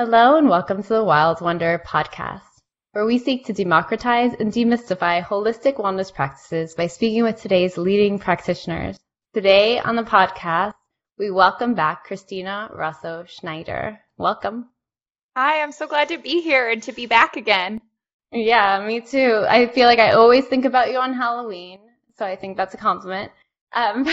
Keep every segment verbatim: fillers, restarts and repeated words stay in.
Hello and welcome to the Wild Wonder Podcast, where we seek to democratize and demystify holistic wellness practices by speaking with today's leading practitioners. Today on the podcast, we welcome back Christina Russo Schneider. Welcome. Hi, I'm so glad to be here and to be back again. Yeah, me too. I feel like I always think about you on Halloween, so I think that's a compliment. Um,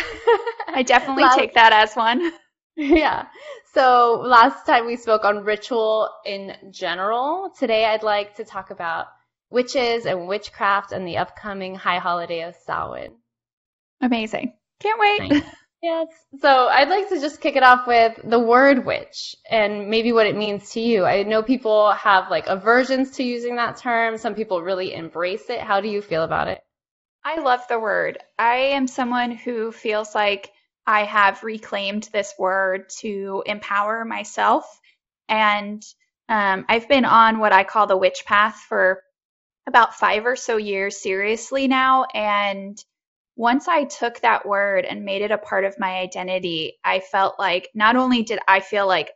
I definitely last, take that as one. Yeah. So last time we spoke on ritual in general. Today I'd like to talk about witches and witchcraft and the upcoming high holiday of Samhain. Amazing. Can't wait. Nice. Yes. So I'd like to just kick it off with the word witch and maybe what it means to you. I know people have like aversions to using that term. Some people really embrace it. How do you feel about it? I love the word. I am someone who feels like I have reclaimed this word to empower myself. And um, I've been on what I call the witch path for about five or so years seriously now. And once I took that word and made it a part of my identity, I felt like not only did I feel like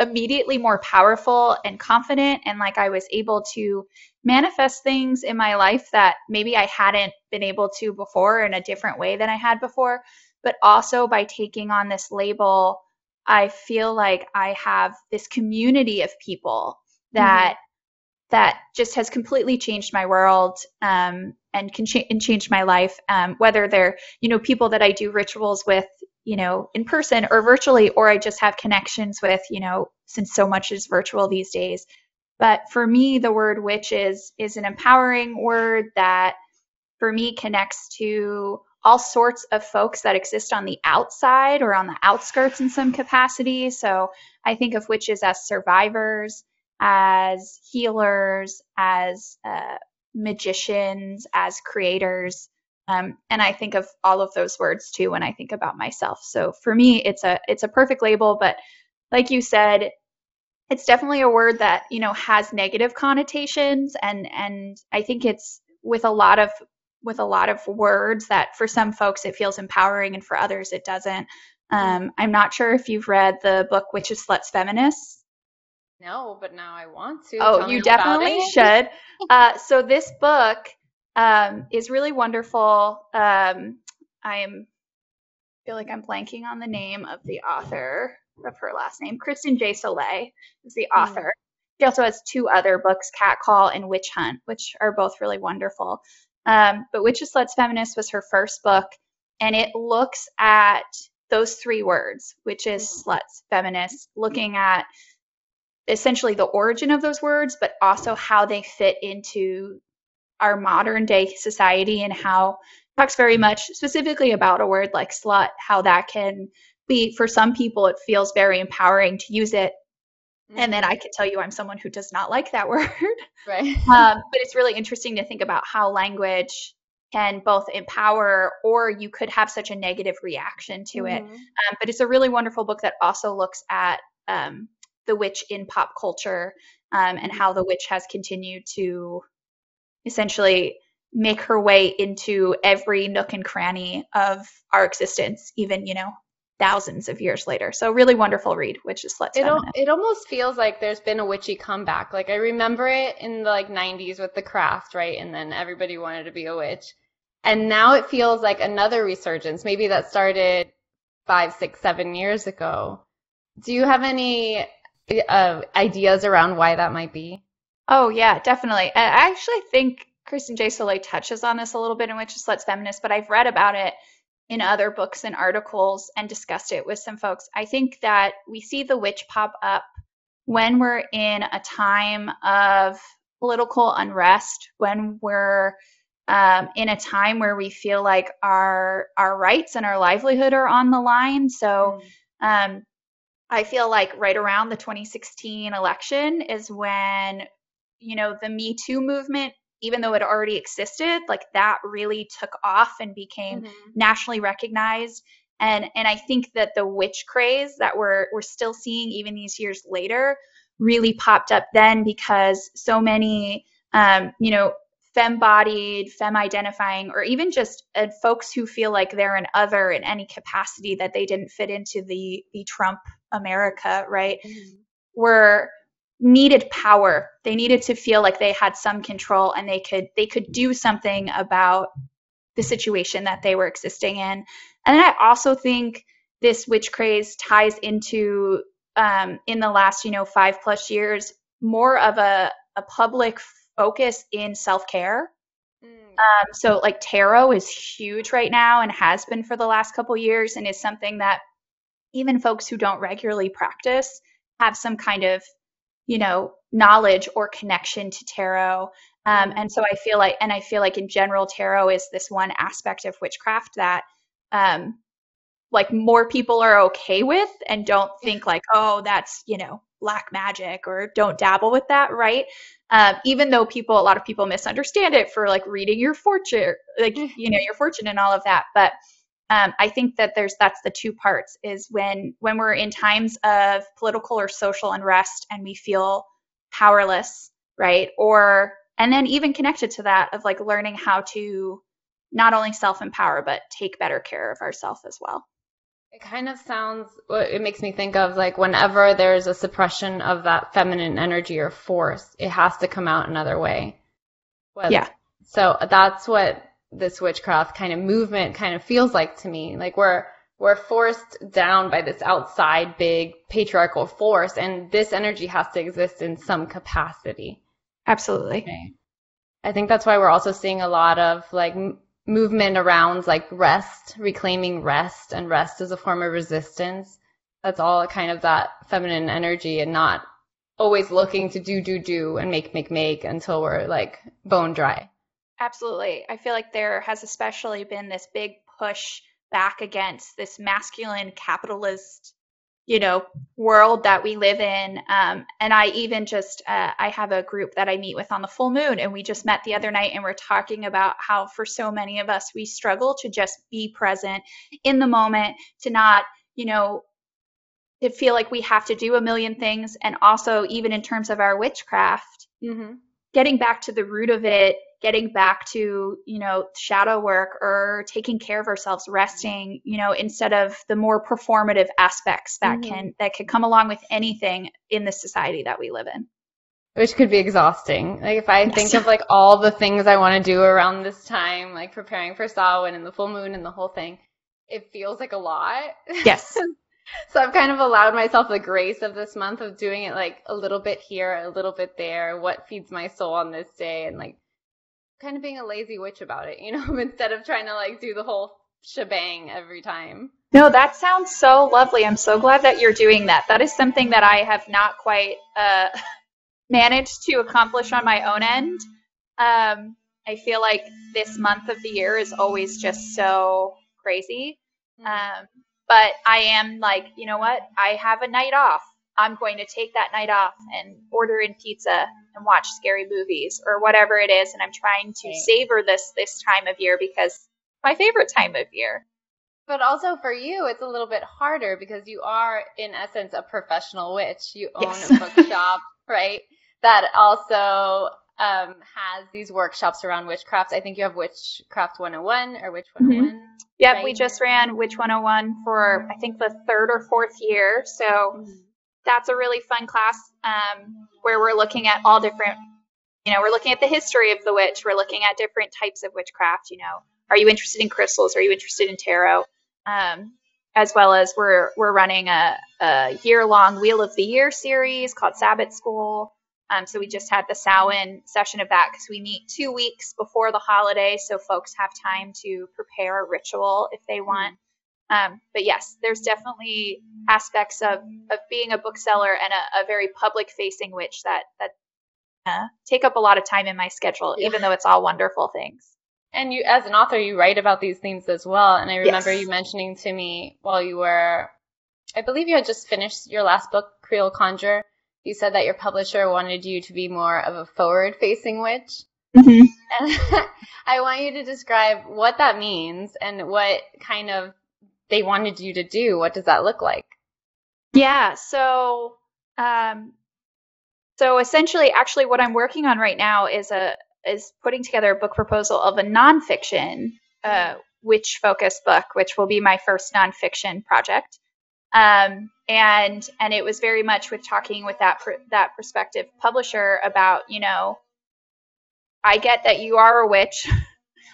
immediately more powerful and confident and like I was able to manifest things in my life that maybe I hadn't been able to before in a different way than I had before. But also by taking on this label, I feel like I have this community of people that mm-hmm. that just has completely changed my world um, and can cha- and changed my life, um, whether they're, you know, people that I do rituals with, you know, in person or virtually, or I just have connections with, you know, since so much is virtual these days. But for me, the word witch is, is an empowering word that for me connects to all sorts of folks that exist on the outside or on the outskirts in some capacity. So I think of witches as survivors, as healers, as uh, magicians, as creators. Um, and I think of all of those words too when I think about myself. So for me, it's a it's a perfect label. But like you said, it's definitely a word that, you know, has negative connotations, and and I think it's with a lot of with a lot of words that for some folks it feels empowering and for others it doesn't. Um, I'm not sure if you've read the book Witches, Sluts, Feminists. No, but now I want to. Oh, Tell you definitely should. Uh, so this book. Um, is really wonderful. Um, I'm feel like I'm blanking on the name of the author of her last name. Kristen J. Sollée is the author. Mm. She also has two other books, Catcall and Witch Hunt, which are both really wonderful. Um, but Witches, Sluts, Feminists was her first book, and it looks at those three words, witches, mm. sluts, feminists, looking at essentially the origin of those words, but also how they fit into our modern day society, and how it talks very much specifically about a word like slut, how that can be, for some people, it feels very empowering to use it. Mm-hmm. And then I can tell you I'm someone who does not like that word. Right. um, but it's really interesting to think about how language can both empower, or you could have such a negative reaction to mm-hmm. it. Um, but it's a really wonderful book that also looks at um, the witch in pop culture um, and how the witch has continued to essentially make her way into every nook and cranny of our existence, even, you know, thousands of years later. So really wonderful read, which is Sluts. It, al- it almost feels like there's been a witchy comeback. Like I remember it in the like nineties with The Craft, right? And then everybody wanted to be a witch. And now it feels like another resurgence, maybe that started five, six, seven years ago. Do you have any uh, ideas around why that might be? Oh, yeah, definitely. I actually think Kristen J. Sollée touches on this a little bit in Witches, Sluts, Feminists, but I've read about it in other books and articles and discussed it with some folks. I think that we see the witch pop up when we're in a time of political unrest, when we're um, in a time where we feel like our our rights and our livelihood are on the line. So um, I feel like right around the twenty sixteen election is when you know, the Me Too movement, even though it already existed, like that really took off and became mm-hmm. nationally recognized. And and I think that the witch craze that we're we're still seeing even these years later really popped up then because so many, um, you know, femme-bodied, femme-identifying, or even just uh, folks who feel like they're an other in any capacity that they didn't fit into the the Trump America, right, mm-hmm. were needed power. They needed to feel like they had some control and they could they could do something about the situation that they were existing in. And then I also think this witch craze ties into um, in the last, you know, five plus years, more of a, a public focus in self-care. Mm. Um, so like tarot is huge right now and has been for the last couple years and is something that even folks who don't regularly practice have some kind of, you know, knowledge or connection to tarot. Um, and so I feel like, and I feel like in general, tarot is this one aspect of witchcraft that, um, like more people are okay with and don't think like, oh, that's, you know, black magic or don't dabble with that. Right. Um, even though people, a lot of people misunderstand it for like reading your fortune, like, you know, your fortune and all of that. But, um, I think that there's, that's the two parts is when, when we're in times of political or social unrest and we feel powerless, right. Or, and then even connected to that of like learning how to not only self-empower, but take better care of ourselves as well. It kind of sounds, it makes me think of like whenever there's a suppression of that feminine energy or force, it has to come out another way. Whether, yeah. So that's what this witchcraft kind of movement kind of feels like to me. Like we're, we're forced down by this outside big patriarchal force, and this energy has to exist in some capacity. Absolutely. Okay. I think that's why we're also seeing a lot of like m- movement around like rest, reclaiming rest, and rest as a form of resistance. That's all kind of that feminine energy and not always looking to do, do, do and make, make, make until we're like bone dry. Absolutely. I feel like there has especially been this big push back against this masculine capitalist, you know, world that we live in. Um, and I even just, uh, I have a group that I meet with on the full moon, and we just met the other night and we're talking about how for so many of us, we struggle to just be present in the moment, to not, you know, to feel like we have to do a million things. And also even in terms of our witchcraft, mm-hmm. getting back to the root of it, getting back to, you know, shadow work or taking care of ourselves, resting, you know, instead of the more performative aspects that mm-hmm. can that can come along with anything in the society that we live in. Which could be exhausting. Like if I yes. think of like all the things I want to do around this time, like preparing for Samhain and the full moon and the whole thing, it feels like a lot. Yes. So I've kind of allowed myself the grace of this month of doing it like a little bit here, a little bit there, what feeds my soul on this day, and like kind of being a lazy witch about it, you know, instead of trying to like do the whole shebang every time. No, that sounds so lovely. I'm so glad that you're doing that. That is something that I have not quite uh, managed to accomplish on my own end. Um, I feel like this month of the year is always just so crazy. Um, but I am like, you know what? I have a night off. I'm going to take that night off and order in pizza and watch scary movies or whatever it is. And I'm trying to savor this, this time of year because it's my favorite time of year. But also for you, it's a little bit harder because you are in essence a professional witch. You own yes. a bookshop, right? That also um, has these workshops around witchcraft. I think you have Witchcraft one oh one or Witch one oh one. Mm-hmm. Yep. Right? We just ran Witch one oh one for I think the third or fourth year. So mm-hmm. that's a really fun class um, where we're looking at all different, you know, we're looking at the history of the witch. We're looking at different types of witchcraft, you know. Are you interested in crystals? Are you interested in tarot? Um, as well as we're we're running a, a year-long Wheel of the Year series called Sabbat School. Um, so we just had the Samhain session of that because we meet two weeks before the holiday, so folks have time to prepare a ritual if they want. Um, but yes, there's definitely aspects of, of being a bookseller and a, a very public-facing witch that that uh, take up a lot of time in my schedule, yeah. even though it's all wonderful things. And you, as an author, you write about these themes as well. And I remember yes. you mentioning to me while you were, I believe you had just finished your last book, Creole Conjure. You said that your publisher wanted you to be more of a forward-facing witch. Mm-hmm. And I want you to describe what that means and what kind of they wanted you to do. What does that look like? Yeah. So, um, so essentially actually what I'm working on right now is a, is putting together a book proposal of a nonfiction, uh, witch focused book, which will be my first nonfiction project. Um, and, and it was very much with talking with that, pr- that prospective publisher about, you know, I get that you are a witch,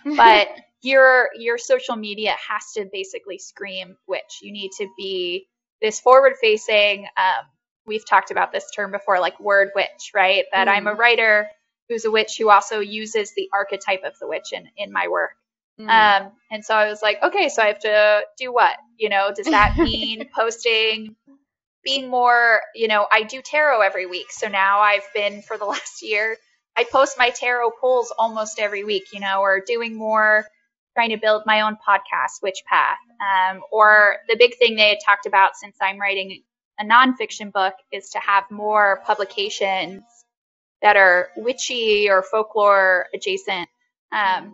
but your, your social media has to basically scream witch. You need to be this forward facing, um, we've talked about this term before, like word witch, right? That mm. I'm a writer who's a witch who also uses the archetype of the witch in, in my work. Mm. Um, and so I was like, okay, so I have to do what, you know, does that mean posting, being more, you know, I do tarot every week. So now I've been for the last year, I post my tarot pulls almost every week, you know, or doing more, trying to build my own podcast, Witch Path. Um, or the big thing they had talked about since I'm writing a nonfiction book is to have more publications that are witchy or folklore adjacent, um, mm.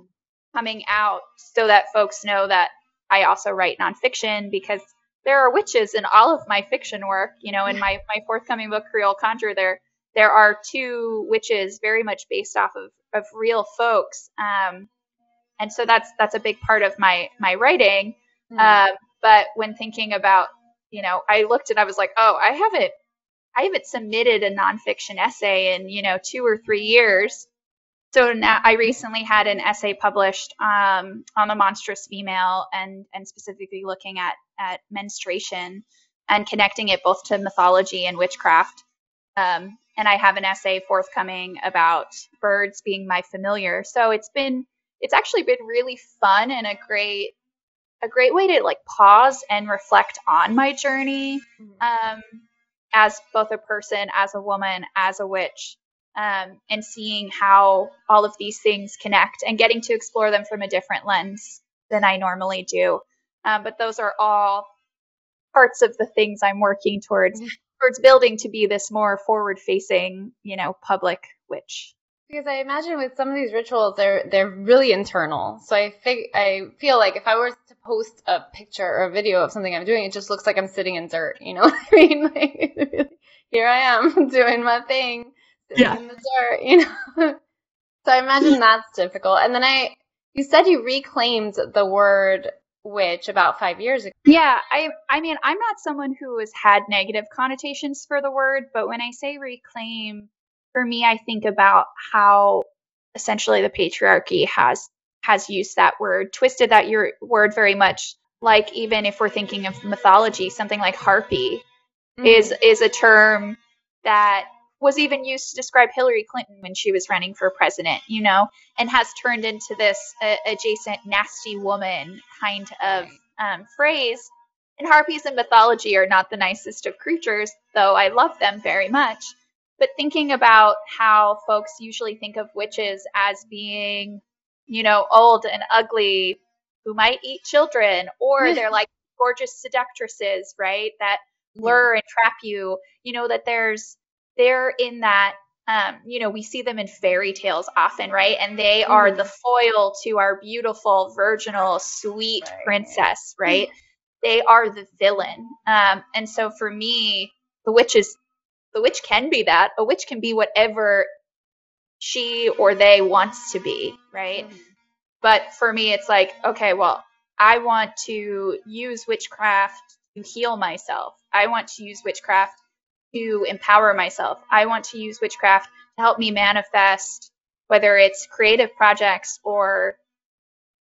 coming out so that folks know that I also write nonfiction, because there are witches in all of my fiction work. You know, in my, my forthcoming book, Creole Conjure, there there are two witches very much based off of, of real folks. Um, and so that's that's a big part of my, my writing. Mm. Uh, but when thinking about, you know, I looked and I was like, oh, I haven't, I haven't submitted a nonfiction essay in, you know, two or three years. So now I recently had an essay published um, on the monstrous female, and, and specifically looking at, at menstruation and connecting it both to mythology and witchcraft. Um, and I have an essay forthcoming about birds being my familiar. So it's been, it's actually been really fun and a great, a great way to like pause and reflect on my journey um, as both a person, as a woman, as a witch. Um, and seeing how all of these things connect and getting to explore them from a different lens than I normally do. Um, but those are all parts of the things I'm working towards, towards building to be this more forward-facing, you know, public witch. Because I imagine with some of these rituals, they're they're really internal. So I fig- I feel like if I were to post a picture or a video of something I'm doing, it just looks like I'm sitting in dirt, you know what I mean? Like, here I am doing my thing. Yeah. In the dirt, you know. So I imagine that's difficult. And then I, you said you reclaimed the word witch about five years ago. Yeah, I, I mean, I'm not someone who has had negative connotations for the word, but when I say reclaim, for me, I think about how essentially the patriarchy has has used that word, twisted that your word very much. Like even if we're thinking of mythology, something like harpy mm-hmm. is is a term that was even used to describe Hillary Clinton when she was running for president, you know, and has turned into this uh, adjacent nasty woman kind of um, phrase. And harpies in mythology are not the nicest of creatures, though I love them very much. But thinking about how folks usually think of witches as being, you know, old and ugly, who might eat children, or they're like gorgeous seductresses, right, that lure and trap you, you know, that there's they're in that, um, you know, we see them in fairy tales often, right? And they are the foil to our beautiful, virginal, sweet right. princess, right? They are the villain. Um, and so for me, the witch is, the witch can be that. A witch can be whatever she or they wants to be, right? Mm-hmm. But for me, it's like, okay, well, I want to use witchcraft to heal myself. I want to use witchcraft to empower myself. I want to use witchcraft to help me manifest, whether it's creative projects or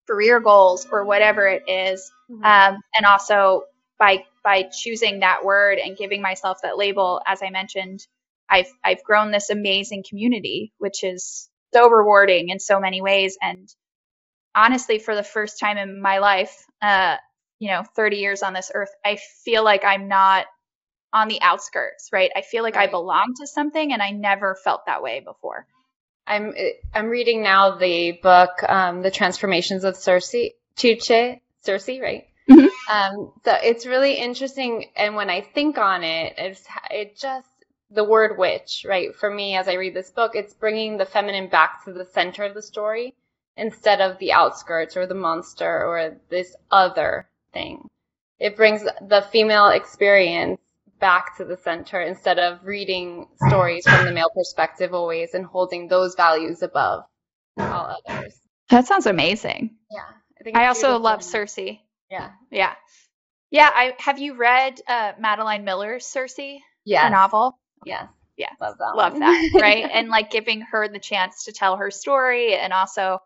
career goals or whatever it is. Mm-hmm. Um, and also by by choosing that word and giving myself that label, as I mentioned, I've I've grown this amazing community, which is so rewarding in so many ways. And honestly, for the first time in my life, uh, you know, thirty years on this earth, I feel like I'm not on the outskirts, right? I feel like right. I belong to something, and I never felt that way before. I'm I'm reading now the book, um, The Transformations of Circe, Chuche, Circe, right? Mm-hmm. Um, so it's really interesting, and when I think on it, it's it just the word witch, right? For me, as I read this book, it's bringing the feminine back to the center of the story instead of the outskirts or the monster or this other thing. It brings the female experience back to the center instead of reading stories from the male perspective always and holding those values above all others. That sounds amazing. Yeah. I, think I also love Circe. Yeah. Yeah. Yeah. I have you read uh, Madeline Miller's Circe? Yeah. Her novel? Yes. Yeah. Love that. Love that. Right. And like giving her the chance to tell her story. And also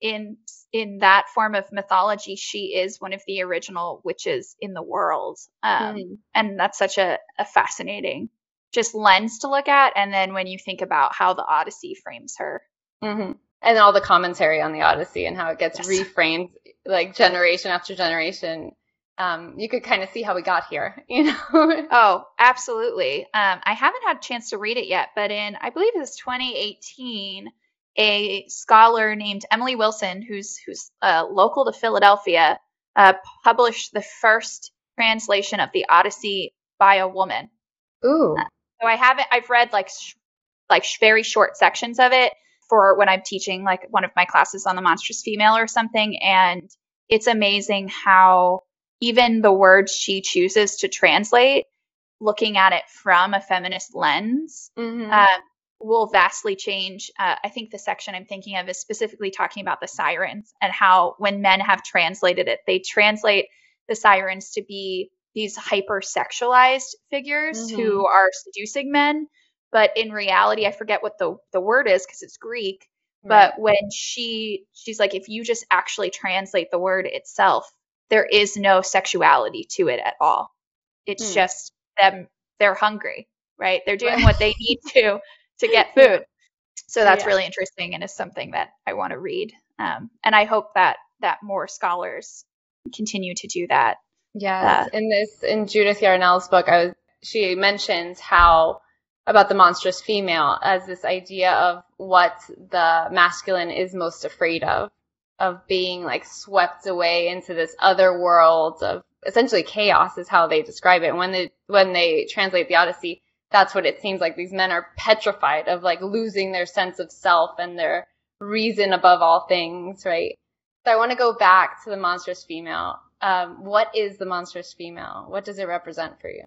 in in that form of mythology, she is one of the original witches in the world. Um, mm. And that's such a, a fascinating just lens to look at. And then when you think about how the Odyssey frames her. Mm-hmm. And all the commentary on the Odyssey and how it gets yes. reframed like generation after generation. Um, you could kind of see how we got here, you know? Oh, absolutely. Um, I haven't had a chance to read it yet, but in, I believe it was twenty eighteen, a scholar named Emily Wilson, who's, who's uh, local to Philadelphia, uh, published the first translation of the Odyssey by a woman. Ooh. Uh, so I haven't, I've read like, sh- like sh- very short sections of it for when I'm teaching like one of my classes on the monstrous female or something. And it's amazing how even the words she chooses to translate, looking at it from a feminist lens, mm-hmm. um, will vastly change. Uh, I think the section I'm thinking of is specifically talking about the sirens and how when men have translated it, they translate the sirens to be these hypersexualized figures mm-hmm. who are seducing men. But in reality, I forget what the, the word is because it's Greek. Right. But when she she's like, if you just actually translate the word itself, there is no sexuality to it at all. It's mm. just them. They're hungry, right? They're doing what they need to to get food. So that's yeah. really interesting and is something that I want to read. Um, and I hope that that more scholars continue to do that. Yes. Uh, in this, in Judith Yarnell's book, I was, she mentions how about the monstrous female as this idea of what the masculine is most afraid of. of being like swept away into this other world of essentially chaos is how they describe it. And when they, when they translate the Odyssey, that's what it seems like. These men are petrified of like losing their sense of self and their reason above all things, right? So I want to go back to the monstrous female. Um, what is the monstrous female? What does it represent for you?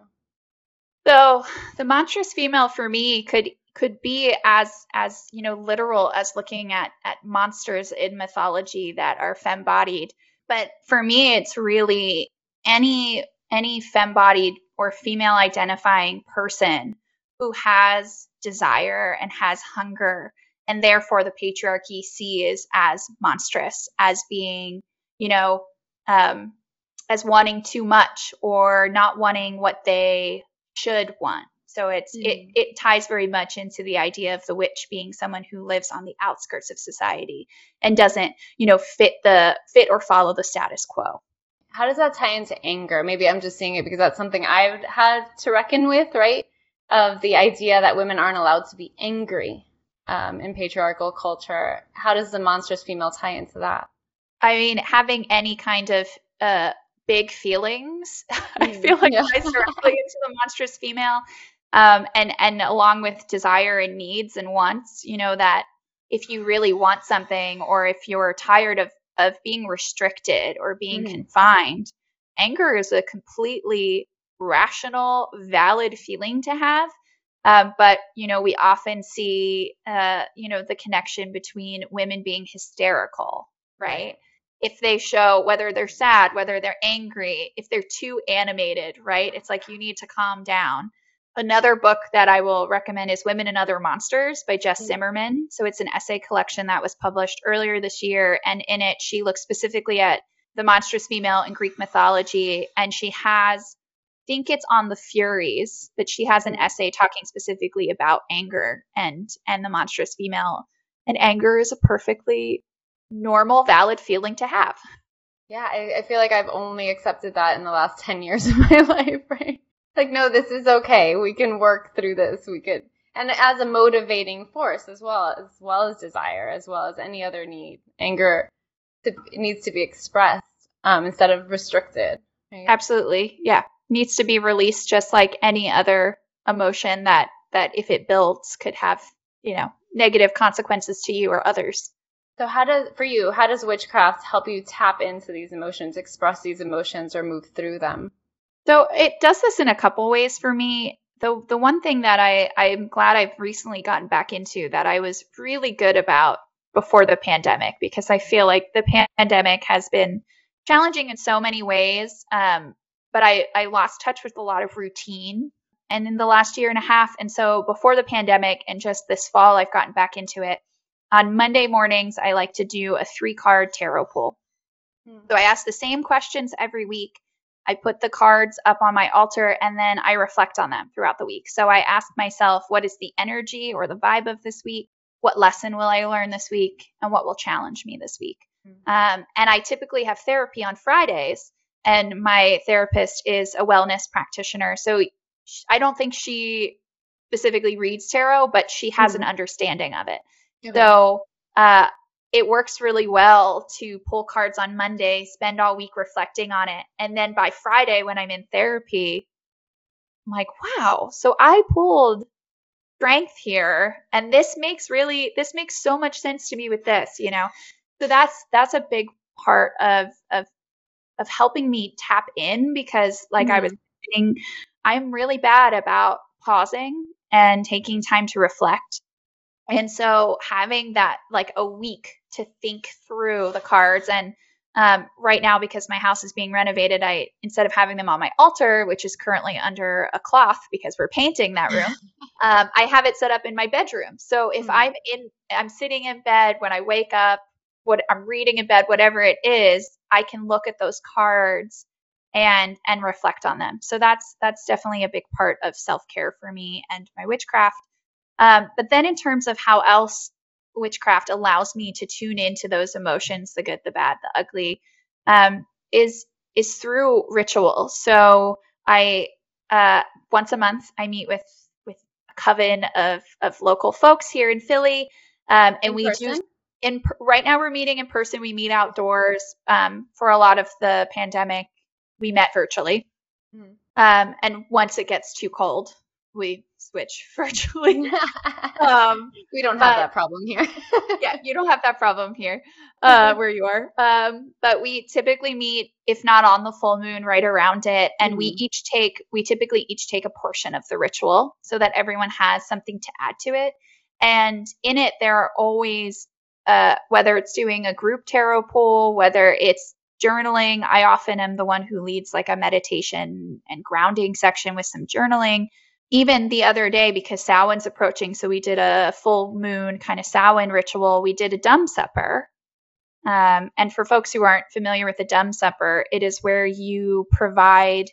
So the monstrous female for me could could be as, as, you know, literal as looking at, at monsters in mythology that are femme-bodied. But for me, it's really any, any femme-bodied or female identifying person who has desire and has hunger, and therefore the patriarchy sees as monstrous, as being, you know, um, as wanting too much or not wanting what they should want. So it's mm. it, it ties very much into the idea of the witch being someone who lives on the outskirts of society and doesn't, you know, fit the fit or follow the status quo. How does that tie into anger? Maybe I'm just seeing it because that's something I've had to reckon with, right? Of the idea that women aren't allowed to be angry um, in patriarchal culture. How does the monstrous female tie into that? I mean, having any kind of uh, big feelings, mm. I feel like yeah. ties directly into the monstrous female. Um, and, and along with desire and needs and wants, you know, that if you really want something or if you're tired of, of being restricted or being mm-hmm. confined, anger is a completely rational, valid feeling to have. Um, but, you know, we often see, uh, you know, the connection between women being hysterical, right? If they show whether they're sad, whether they're angry, if they're too animated, right? It's like you need to calm down. Another book that I will recommend is Women and Other Monsters by Jess Zimmerman. So it's an essay collection that was published earlier this year. And in it, she looks specifically at the monstrous female in Greek mythology. And she has, I think it's on the Furies, but she has an essay talking specifically about anger and, and the monstrous female. And anger is a perfectly normal, valid feeling to have. Yeah, I, I feel like I've only accepted that in the last ten years of my life, right? Like, no, this is okay. We can work through this. We could, and as a motivating force as well, as well as desire, as well as any other need, anger to, needs to be expressed um, instead of restricted. Right? Absolutely. Yeah. Needs to be released just like any other emotion that, that if it builds could have, you know, negative consequences to you or others. So how does, for you, how does witchcraft help you tap into these emotions, express these emotions or move through them? So it does this in a couple ways for me. The the one thing that I, I'm glad I've recently gotten back into that I was really good about before the pandemic, because I feel like the pandemic has been challenging in so many ways. Um, but I, I lost touch with a lot of routine and in the last year and a half. And so before the pandemic and just this fall, I've gotten back into it. On Monday mornings, I like to do a three card tarot pull. Mm. So I ask the same questions every week. I put the cards up on my altar and then I reflect on them throughout the week. So I ask myself, what is the energy or the vibe of this week? What lesson will I learn this week? And what will challenge me this week? Mm-hmm. Um, and I typically have therapy on Fridays, and my therapist is a wellness practitioner. So I don't think she specifically reads tarot, but she has mm-hmm. an understanding of it. Okay. So uh, it works really well to pull cards on Monday, spend all week reflecting on it. And then by Friday, when I'm in therapy, I'm like, wow, so I pulled strength here. And this makes really, this makes so much sense to me with this, you know? So that's, that's a big part of, of, of helping me tap in, because like mm-hmm. I was saying, I'm really bad about pausing and taking time to reflect. And so having that like a week to think through the cards, and um, right now, because my house is being renovated, I, instead of having them on my altar, which is currently under a cloth because we're painting that room, um, I have it set up in my bedroom. So if mm-hmm. I'm in, I'm sitting in bed when I wake up, what I'm reading in bed, whatever it is, I can look at those cards and, and reflect on them. So that's, that's definitely a big part of self-care for me and my witchcraft. Um, but then in terms of how else witchcraft allows me to tune into those emotions, the good, the bad, the ugly, um, is, is through ritual. So I, uh, once a month I meet with, with a coven of, of local folks here in Philly. Um, and in we person? do in right now we're meeting in person. We meet outdoors. Um, for a lot of the pandemic, we met virtually. Mm-hmm. Um, and once it gets too cold, we switch virtually. Um, we don't have uh, that problem here. Yeah, you don't have that problem here uh, where you are. Um, but we typically meet, if not on the full moon, right around it. And mm-hmm. we each take, we typically each take a portion of the ritual so that everyone has something to add to it. And in it, there are always, uh, whether it's doing a group tarot pull, whether it's journaling, I often am the one who leads like a meditation and grounding section with some journaling. Even the other day, because Samhain's approaching, so we did a full moon kind of Samhain ritual. We did a dumb supper. Um, and for folks who aren't familiar with the dumb supper, it is where you provide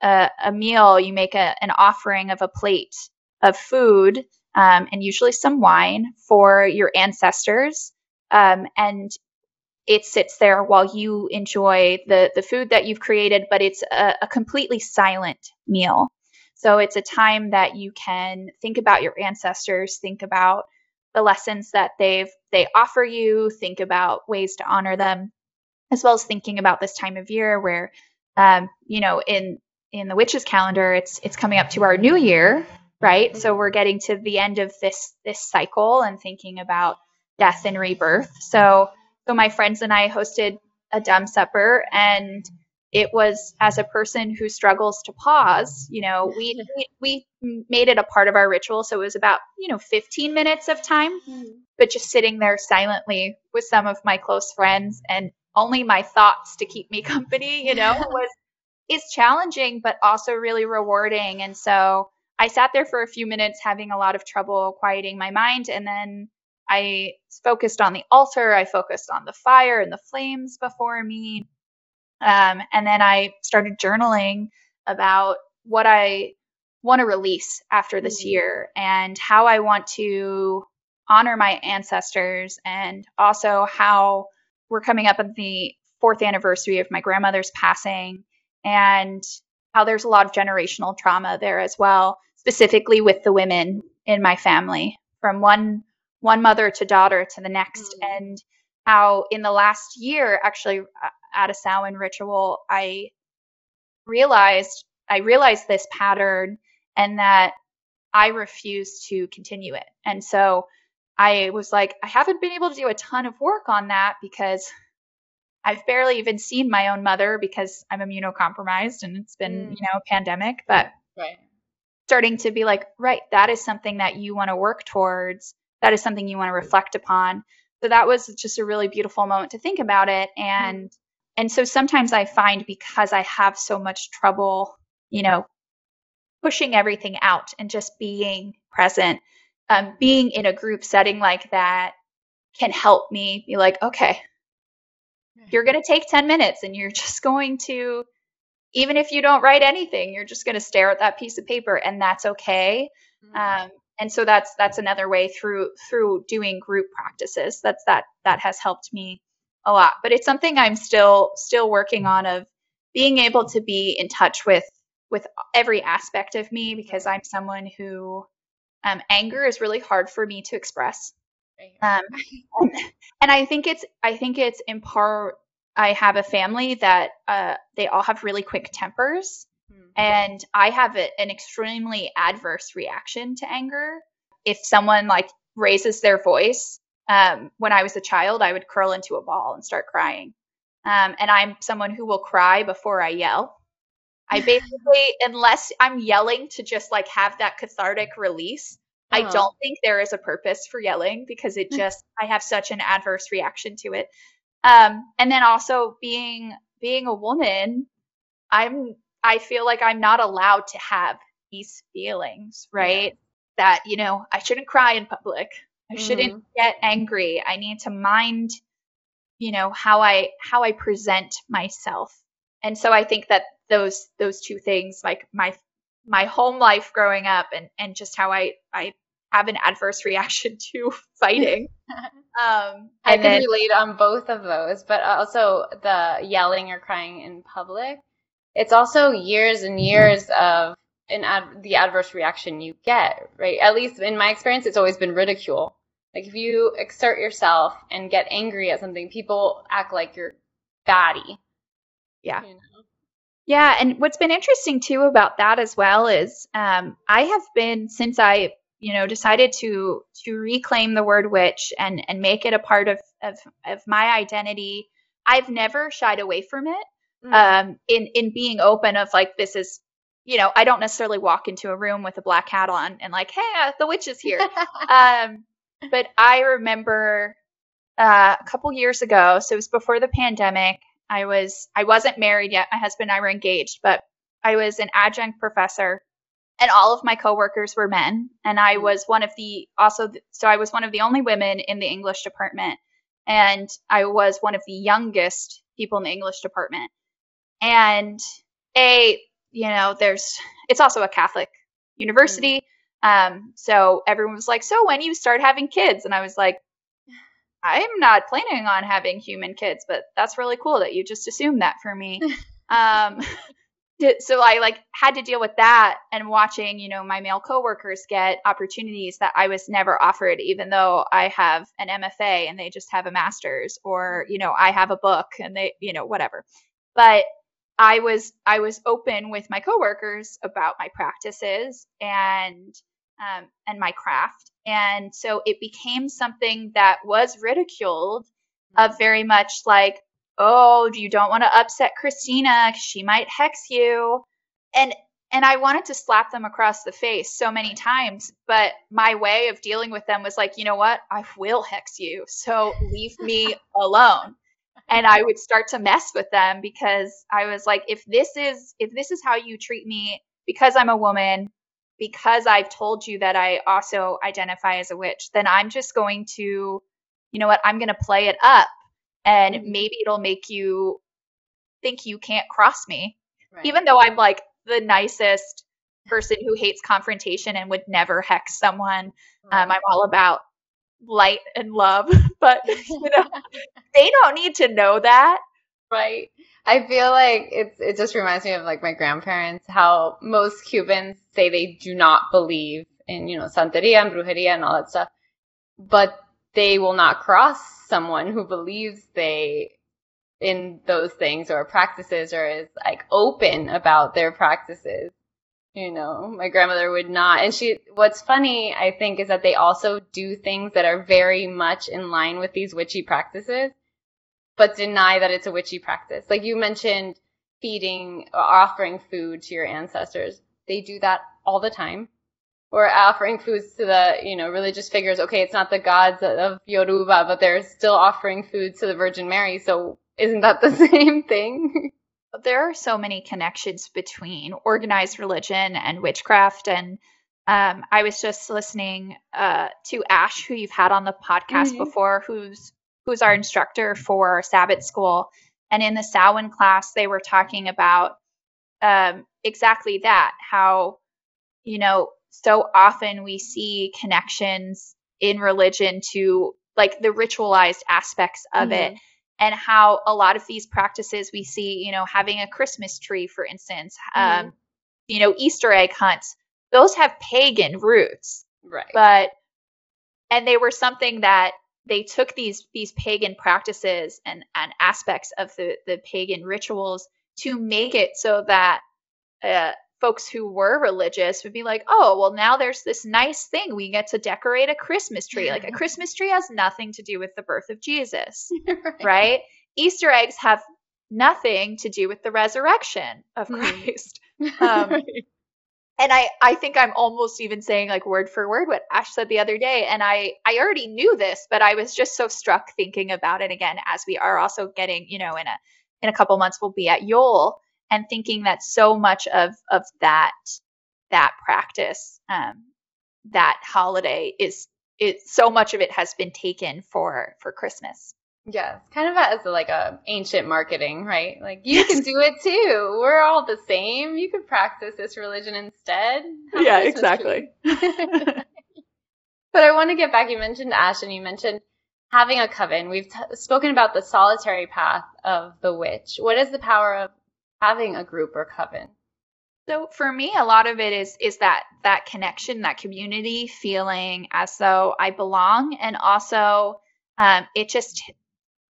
a, a meal, you make a, an offering of a plate of food, um, and usually some wine for your ancestors. Um, and it sits there while you enjoy the, the food that you've created, but it's a, a completely silent meal. So it's a time that you can think about your ancestors, think about the lessons that they've they offer you, think about ways to honor them, as well as thinking about this time of year where, um, you know, in in the witches' calendar, it's it's coming up to our new year, right? So we're getting to the end of this this cycle and thinking about death and rebirth. So so my friends and I hosted a dumb supper, and it was, as a person who struggles to pause, you know, we, we made it a part of our ritual. So it was about, you know, fifteen minutes of time, mm-hmm. but just sitting there silently with some of my close friends, and only my thoughts to keep me company, you know, was, is challenging, but also really rewarding. And so I sat there for a few minutes having a lot of trouble quieting my mind. And then I focused on the altar. I focused on the fire and the flames before me. Um, and then I started journaling about what I want to release after this mm-hmm. year, and how I want to honor my ancestors, and also how we're coming up on the fourth anniversary of my grandmother's passing, and how there's a lot of generational trauma there as well, specifically with the women in my family, from one one mother to daughter to the next, mm-hmm. and how in the last year, actually, at a Samhain ritual, I realized I realized this pattern, and that I refuse to continue it. And so I was like, I haven't been able to do a ton of work on that because I've barely even seen my own mother, because I'm immunocompromised and it's been, mm. you know, a pandemic. But right. starting to be like, right, that is something that you want to work towards. That is something you want to reflect upon. So that was just a really beautiful moment to think about it. And And so sometimes I find, because I have so much trouble, you know, pushing everything out and just being present, um, being in a group setting like that can help me be like, okay, you're going to take ten minutes and you're just going to, even if you don't write anything, you're just going to stare at that piece of paper, and that's okay. Mm-hmm. Um, and so that's, that's another way through, through doing group practices. That's that, that has helped me a lot, but it's something I'm still, still working on, of being able to be in touch with, with every aspect of me, because I'm someone who, um, anger is really hard for me to express. Um, and, and I think it's, I think it's in part, I have a family that, uh, they all have really quick tempers, mm-hmm. and I have a, an extremely adverse reaction to anger. If someone like raises their voice, um, when I was a child, I would curl into a ball and start crying. Um, and I'm someone who will cry before I yell. I basically, unless I'm yelling to just like have that cathartic release, I don't think there is a purpose for yelling, because it just, I have such an adverse reaction to it. Um, and then also being, being a woman, I'm, I feel like I'm not allowed to have these feelings, right? Yeah. That, you know, I shouldn't cry in public. I mm-hmm. shouldn't get angry. I need to mind, you know, how I, how I present myself. And so I think that those, those two things, like my, my home life growing up and, and just how I, I, have an adverse reaction to fighting. Um, I can then, relate on both of those, but also the yelling or crying in public. It's also years and years of an ad- the adverse reaction you get, right? At least in my experience, it's always been ridicule. Like if you exert yourself and get angry at something, people act like you're batty. Yeah. You know? Yeah. And what's been interesting too about that as well is um, I have been, since I you know, decided to to reclaim the word witch and, and make it a part of, of, of my identity, I've never shied away from it. Mm. Um, in, in being open of like, this is, you know, I don't necessarily walk into a room with a black hat on and like, hey, the witch is here. um, but I remember uh, a couple years ago, so it was before the pandemic. I was, I wasn't married yet. My husband and I were engaged, but I was an adjunct professor. And all of my coworkers were men. And I was one of the also, so I was one of the only women in the English department. And I was one of the youngest people in the English department. And a, you know, there's, it's also a Catholic university. Mm-hmm. Um, so everyone was like, so when do you start having kids? And I was like, I'm not planning on having human kids, but that's really cool that you just assumed that for me. um So I like had to deal with that, and watching, you know, my male coworkers get opportunities that I was never offered, even though I have an M F A and they just have a master's, or, you know, I have a book and they, you know, whatever. But I was, I was open with my coworkers about my practices and, um, and my craft. And so it became something that was ridiculed, of very much like, oh, you don't want to upset Christina, she might hex you. And and I wanted to slap them across the face so many times, but my way of dealing with them was like, you know what, I will hex you, so leave me alone. And I would start to mess with them, because I was like, if this is if this is how you treat me, because I'm a woman, because I've told you that I also identify as a witch, then I'm just going to, you know what, I'm going to play it up. And maybe it'll make you think you can't cross me, right? Even though I'm like the nicest person who hates confrontation and would never hex someone. Right. Um, I'm all about light and love, but you know, they don't need to know that. Right. I feel like it's, it just reminds me of like my grandparents, how most Cubans say they do not believe in, you know, Santería and Brujería and all that stuff, but they will not cross someone who believes they in those things or practices, or is like open about their practices. You know, my grandmother would not. And she, what's funny, I think, is that they also do things that are very much in line with these witchy practices, but deny that it's a witchy practice. Like you mentioned, feeding or offering food to your ancestors. They do that all the time. Or offering foods to the, you know, religious figures. Okay, it's not the gods of Yoruba, but they're still offering food to the Virgin Mary. So Isn't that the same thing? There are so many connections between organized religion and witchcraft. And um, I was just listening uh, to Ash, who you've had on the podcast mm-hmm. before, who's who's our instructor for Sabbat School. And in the Samhain class, they were talking about um, exactly that, how, you know, so often we see connections in religion to like the ritualized aspects of mm-hmm. it. And how a lot of these practices we see, you know, having a Christmas tree, for instance, mm-hmm. um, you know, Easter egg hunts, those have pagan roots. Right. But, and they were something that they took these these pagan practices and, and aspects of the, the pagan rituals to make it so that uh, folks who were religious would be like, oh, well, now there's this nice thing. We get to decorate a Christmas tree. Like, a Christmas tree has nothing to do with the birth of Jesus, right. right? Easter eggs have nothing to do with the resurrection of Christ. um, and I, I think I'm almost even saying, like, word for word what Ash said the other day. And I, I already knew this, but I was just so struck thinking about it again, as we are also getting, you know, in a, in a couple months, we'll be at Yule. And thinking that so much of, of that that practice, um, that holiday is is so much of it has been taken for, for Christmas. Yes, kind of as like a ancient marketing, right? Like, you yes. can do it too. We're all the same. You could practice this religion instead. Have yeah, exactly. But I want to get back. You mentioned Ash, and you mentioned having a coven. We've t- spoken about the solitary path of the witch. What is the power of having a group or coven? So for me, a lot of it is is that that connection, that community, feeling as though I belong. And also um, it just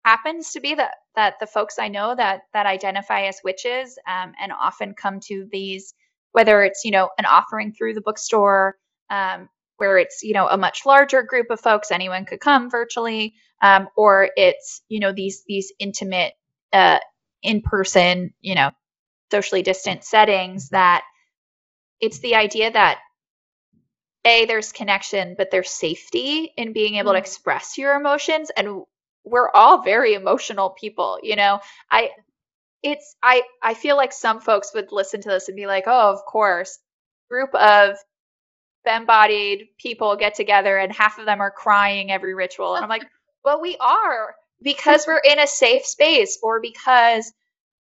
happens to be that that the folks I know that that identify as witches um, and often come to these, whether it's, you know, an offering through the bookstore, um, where it's, you know, a much larger group of folks, anyone could come virtually, um, or it's, you know, these these intimate uh, in person, you know, socially distant settings, that it's the idea that A, there's connection, but there's safety in being able mm. to express your emotions. And we're all very emotional people, you know. I it's I I feel like some folks would listen to this and be like, oh, of course, group of femme-bodied people get together and half of them are crying every ritual. And I'm like, well, we are, because we're in a safe space, or because,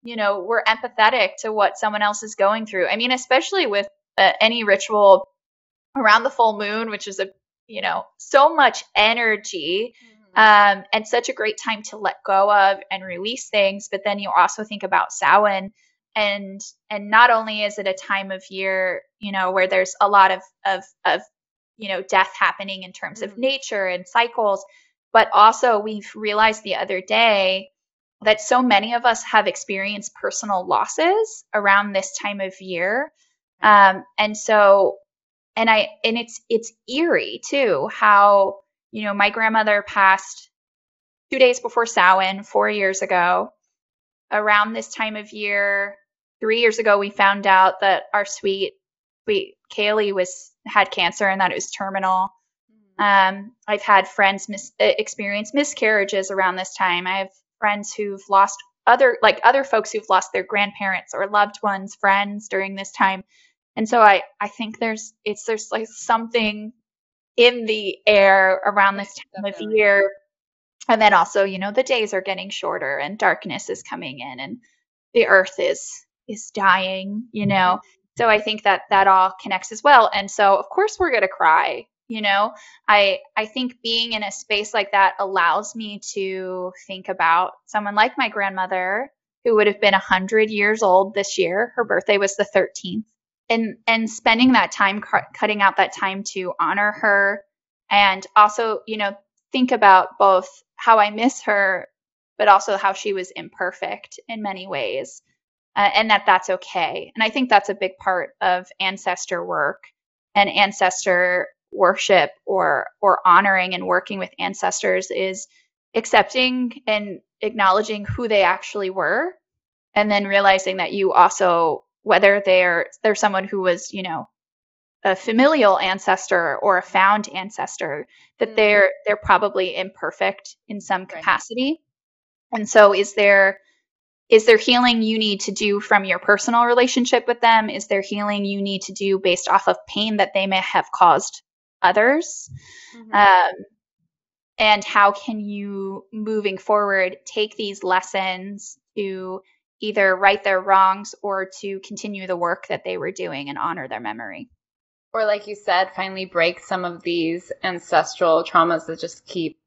you know, we're empathetic to what someone else is going through. I mean, especially with uh, any ritual around the full moon, which is a, you know, so much energy mm-hmm. um, and such a great time to let go of and release things. But then you also think about Samhain, and and not only is it a time of year, you know, where there's a lot of of, of you know, death happening in terms mm-hmm. of nature and cycles, but also we've realized the other day that so many of us have experienced personal losses around this time of year. Um, and so, and I, and it's, it's eerie too, how, you know, my grandmother passed two days before Samhain, four years ago. Around this time of year, three years ago, we found out that our sweet, sweet Kaylee was, had cancer, and that it was terminal. Um, I've had friends mis- experience miscarriages around this time. I have friends who've lost other, like other folks who've lost their grandparents or loved ones, friends during this time. And so I, I think there's, it's, there's like something in the air around this time Definitely. Of year. And then also, you know, the days are getting shorter and darkness is coming in and the earth is, is dying, you know? So I think that that all connects as well. And so of course we're going to cry. You know, I I think being in a space like that allows me to think about someone like my grandmother, who would have been one hundred years old this year. Her birthday was the thirteenth. And and spending that time, cu- cutting out that time to honor her, and also, you know, think about both how I miss her, but also how she was imperfect in many ways, uh, and that that's okay. And I think that's a big part of ancestor work and ancestor worship, or or honoring and working with ancestors, is accepting and acknowledging who they actually were, and then realizing that you also, whether they're they're someone who was, you know, a familial ancestor or a found ancestor, that mm-hmm. they're they're probably imperfect in some capacity, And so is there is there healing you need to do from your personal relationship with them? Is there healing you need to do based off of pain that they may have caused others? Mm-hmm. Um, and how can you, moving forward, take these lessons to either right their wrongs or to continue the work that they were doing and honor their memory? Or, like you said, finally break some of these ancestral traumas that just keep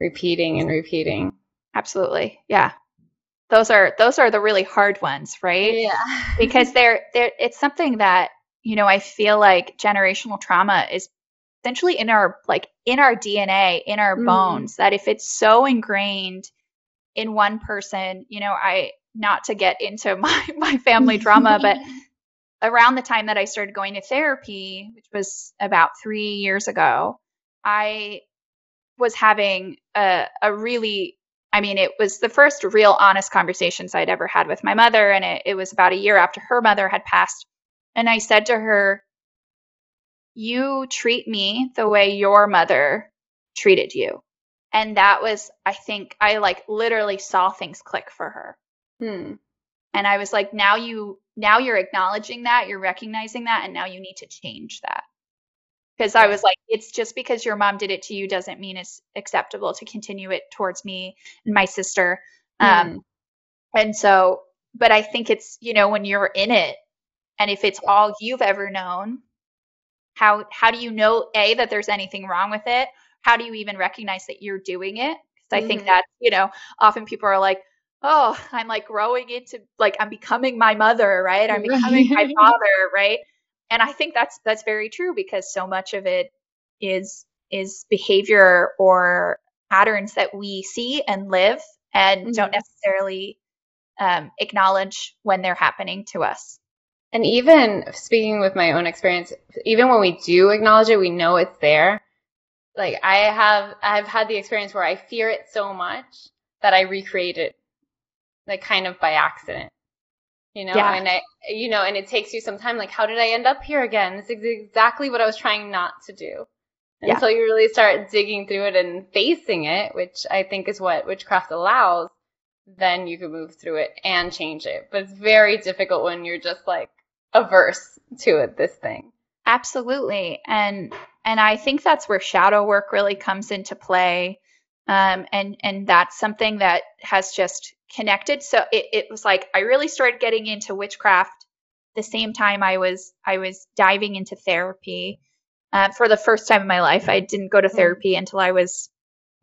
repeating and repeating. Absolutely. Yeah. Those are those are the really hard ones, right? Yeah. Because they're they're it's something that, you know, I feel like generational trauma is essentially in our like in our D N A, in our mm. bones, that if it's so ingrained in one person, you know, I not to get into my, my family drama, but around the time that I started going to therapy, which was about three years ago, I was having a, a really, I mean, it was the first real honest conversations I'd ever had with my mother. And it, it was about a year after her mother had passed. And I said to her, "You treat me the way your mother treated you." And that was, I think I like literally saw things click for her. Hmm. And I was like, now you, now you're acknowledging that, you're recognizing that, and now you need to change that. Because I was like, it's just because your mom did it to you doesn't mean it's acceptable to continue it towards me and my sister. Mm. Um, and so, but I think it's, you know, when you're in it, and if it's all you've ever known, how how do you know, A, that there's anything wrong with it? How do you even recognize that you're doing it? Because I mm-hmm. think that, you know, often people are like, oh, I'm like growing into, like, I'm becoming my mother, right? I'm becoming my father, right? And I think that's, that's very true, because so much of it is, is behavior or patterns that we see and live and mm-hmm. don't necessarily um, acknowledge when they're happening to us. And even speaking with my own experience, even when we do acknowledge it, we know it's there. Like I have, I've had the experience where I fear it so much that I recreate it. Like kind of by accident, you know, yeah. and I, you know, and it takes you some time. Like, how did I end up here again? This is exactly what I was trying not to do. And yeah. so you really start digging through it and facing it, which I think is what witchcraft allows. Then you can move through it and change it. But it's very difficult when you're just like averse to it, this thing. Absolutely. And, and I think that's where shadow work really comes into play. Um, and, and that's something that has just connected. So it, it was like, I really started getting into witchcraft the same time I was, I was diving into therapy. Uh, for the first time in my life, I didn't go to therapy until I was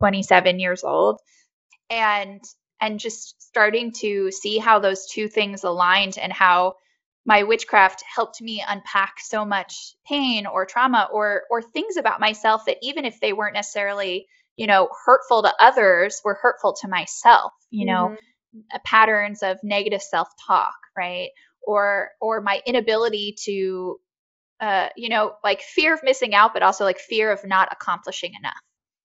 twenty-seven years old, and, and just starting to see how those two things aligned and how my witchcraft helped me unpack so much pain or trauma or, or things about myself that even if they weren't necessarily, you know, hurtful to others, were hurtful to myself, you know, mm-hmm. patterns of negative self-talk, right? Or, or my inability to, uh, you know, like fear of missing out, but also like fear of not accomplishing enough,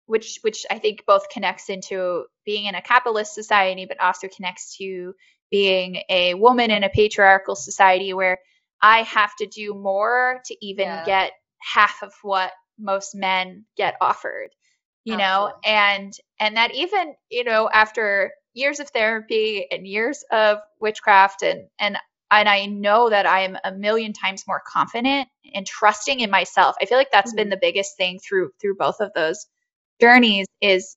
which, which I think both connects into being in a capitalist society, but also connects to being a woman in a patriarchal society where I have to do more to even yeah. get half of what most men get offered. You know, Absolutely. and and that even, you know, after years of therapy and years of witchcraft and and and I know that I am a million times more confident and trusting in myself. I feel like that's mm-hmm. been the biggest thing through through both of those journeys, is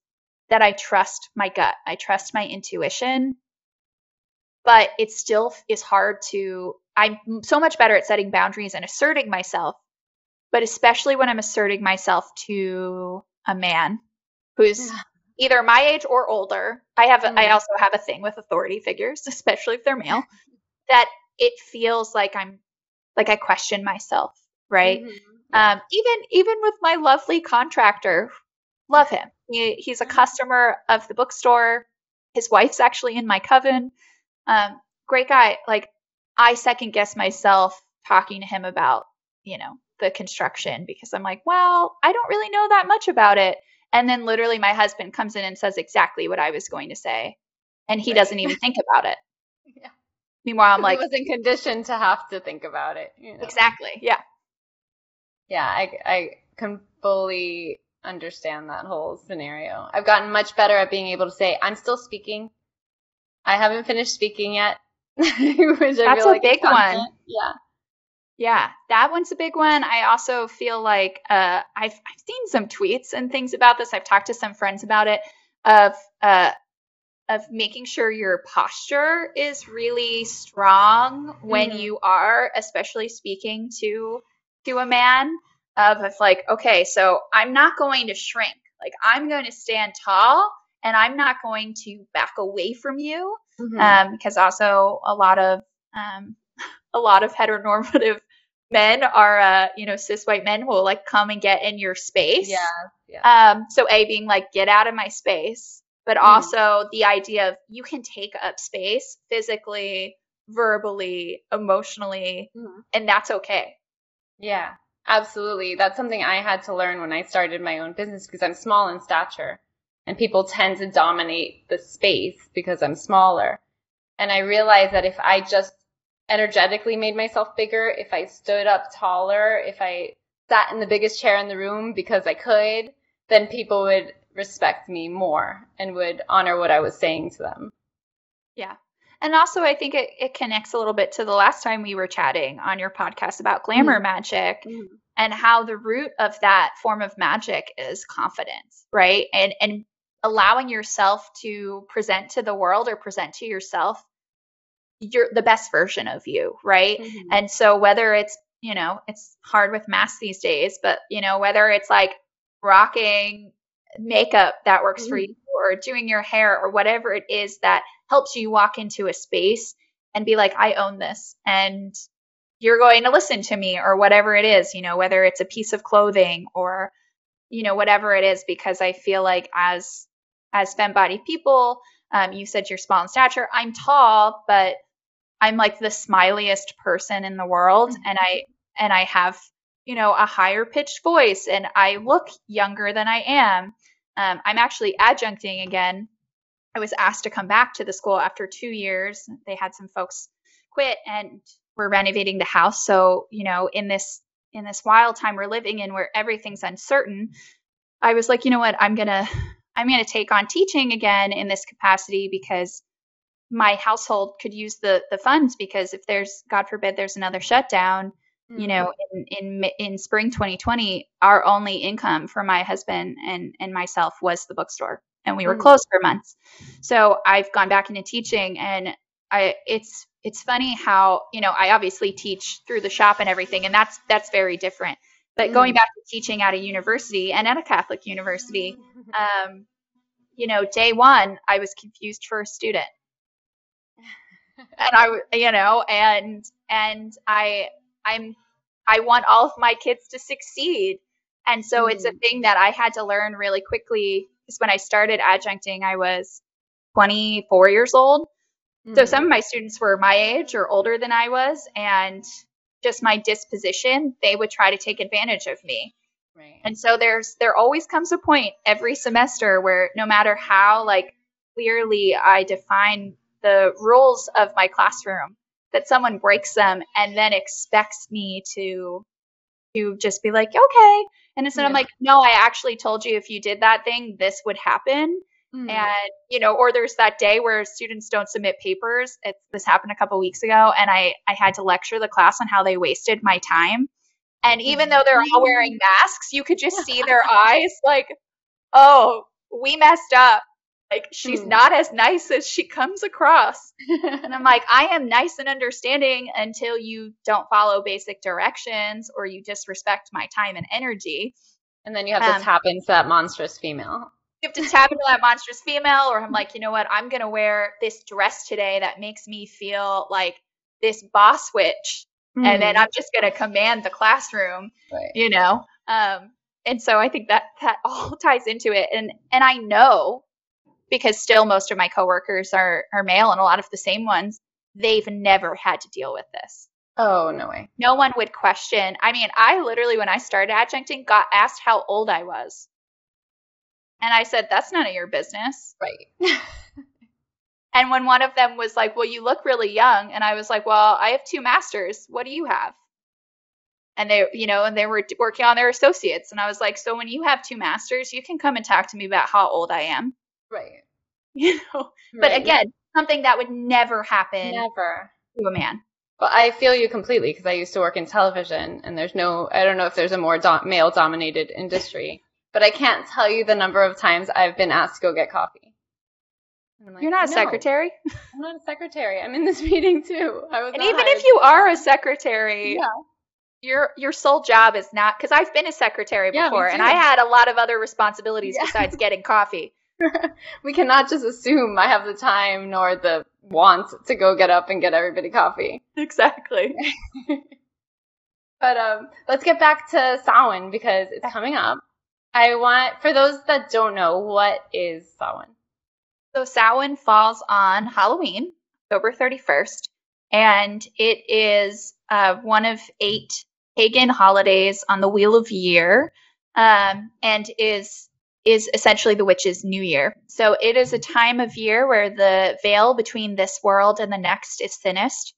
that I trust my gut. I trust my intuition. But it still is hard to, I'm so much better at setting boundaries and asserting myself, but especially when I'm asserting myself to a man who's yeah. either my age or older. I have, mm-hmm. I also have a thing with authority figures, especially if they're male, that it feels like I'm, like I question myself, right? Mm-hmm. Um, even, even with my lovely contractor, love him. He, he's a customer of the bookstore. His wife's actually in my coven. Um, great guy. Like I second guess myself talking to him about, you know, the construction, because I'm like, well, I don't really know that much about it. And then literally my husband comes in and says exactly what I was going to say. And he right. doesn't even think about it. Yeah. Meanwhile, I'm like, I wasn't conditioned to have to think about it. You know? Exactly. Yeah. Yeah. I, I can fully understand that whole scenario. I've gotten much better at being able to say, I'm still speaking. I haven't finished speaking yet. Which I That's feel a like big content. one. Yeah. Yeah, that one's a big one. I also feel like uh, I've I've seen some tweets and things about this. I've talked to some friends about it of uh, of making sure your posture is really strong when mm-hmm. you are, especially speaking to to a man. Of it's like, okay, so I'm not going to shrink. Like I'm going to stand tall, and I'm not going to back away from you. Mm-hmm. Um, because also a lot of um, a lot of heteronormative men are, uh, you know, cis white men who will like come and get in your space. Yeah. yeah. Um, so A, being like, get out of my space, but mm-hmm. also the idea of you can take up space physically, verbally, emotionally, mm-hmm. and that's okay. Yeah, absolutely. That's something I had to learn when I started my own business because I'm small in stature and people tend to dominate the space because I'm smaller. And I realized that if I just energetically made myself bigger, if I stood up taller, if I sat in the biggest chair in the room because I could, then people would respect me more and would honor what I was saying to them. Yeah. And also I think it, it connects a little bit to the last time we were chatting on your podcast about glamour mm-hmm. magic mm-hmm. and how the root of that form of magic is confidence, right? And and allowing yourself to present to the world or present to yourself you're the best version of you, right? Mm-hmm. And so whether it's, you know, it's hard with masks these days, but, you know, whether it's like rocking makeup that works mm-hmm. for you or doing your hair or whatever it is that helps you walk into a space and be like, I own this and you're going to listen to me or whatever it is, you know, whether it's a piece of clothing or, you know, whatever it is, because I feel like as, as fembodied people, um, you said you're small in stature, I'm tall, but I'm like the smiliest person in the world. And I, and I have, you know, a higher pitched voice and I look younger than I am. Um, I'm actually adjuncting again. I was asked to come back to the school after two years. They had some folks quit and we're renovating the house. So, you know, in this, in this wild time we're living in where everything's uncertain, I was like, you know what, I'm going to, I'm going to take on teaching again in this capacity because my household could use the the funds because if there's, God forbid, there's another shutdown, mm-hmm. you know, in, in, in spring twenty twenty, our only income for my husband and, and myself was the bookstore and we were mm-hmm. closed for months. So I've gone back into teaching and I, it's, it's funny how, you know, I obviously teach through the shop and everything, and that's, that's very different, but mm-hmm. going back to teaching at a university and at a Catholic university, um, you know, day one, I was confused for a student. And I, you know, and, and I, I'm, I want all of my kids to succeed. And so mm-hmm. it's a thing that I had to learn really quickly because when I started adjuncting, I was twenty-four years old. Mm-hmm. So some of my students were my age or older than I was, and just my disposition, they would try to take advantage of me. Right. And so there's, there always comes a point every semester where no matter how like clearly I define the rules of my classroom, that someone breaks them and then expects me to, to just be like, okay. And instead yeah. I'm like, no, I actually told you if you did that thing, this would happen. Mm-hmm. And, you know, or there's that day where students don't submit papers. It, this happened a couple of weeks ago. And I, I had to lecture the class on how they wasted my time. And even though they're all wearing masks, you could just see their eyes like, oh, we messed up. Like, she's mm. not as nice as she comes across. And I'm like, I am nice and understanding until you don't follow basic directions or you disrespect my time and energy. And then you have um, to tap into that monstrous female. You have to tap into that monstrous female, or I'm like, you know what? I'm going to wear this dress today that makes me feel like this boss witch. Mm. And then I'm just going to command the classroom, right. you know? Um, and so I think that that all ties into it. And, and I know, because still most of my coworkers are, are male and a lot of the same ones, they've never had to deal with this. Oh, no way. No one would question. I mean, I literally, when I started adjuncting, got asked how old I was. And I said, that's none of your business. Right. And when one of them was like, well, you look really young. And I was like, well, I have two masters. What do you have? And they, you know, and they were working on their associates. And I was like, so when you have two masters, you can come and talk to me about how old I am. Right. You know, right. But again, something that would never happen never. to a man. Well, I feel you completely because I used to work in television, and there's no, I don't know if there's a more do- male-dominated industry, but I can't tell you the number of times I've been asked to go get coffee. Like, You're not a no, secretary? I'm not a secretary. I'm in this meeting, too. I was and even hired. If you are a secretary... Yeah. Your your sole job is not, because I've been a secretary before, yeah, and I had a lot of other responsibilities yeah. besides getting coffee. We cannot just assume I have the time nor the want to go get up and get everybody coffee. Exactly. But um, let's get back to Samhain because it's coming up. I want, for those that don't know, what is Samhain? So Samhain falls on Halloween, October thirty-first, and it is uh, one of eight pagan holidays on the Wheel of Year, um, and is is essentially the witch's new year. So it is a time of year where the veil between this world and the next is thinnest.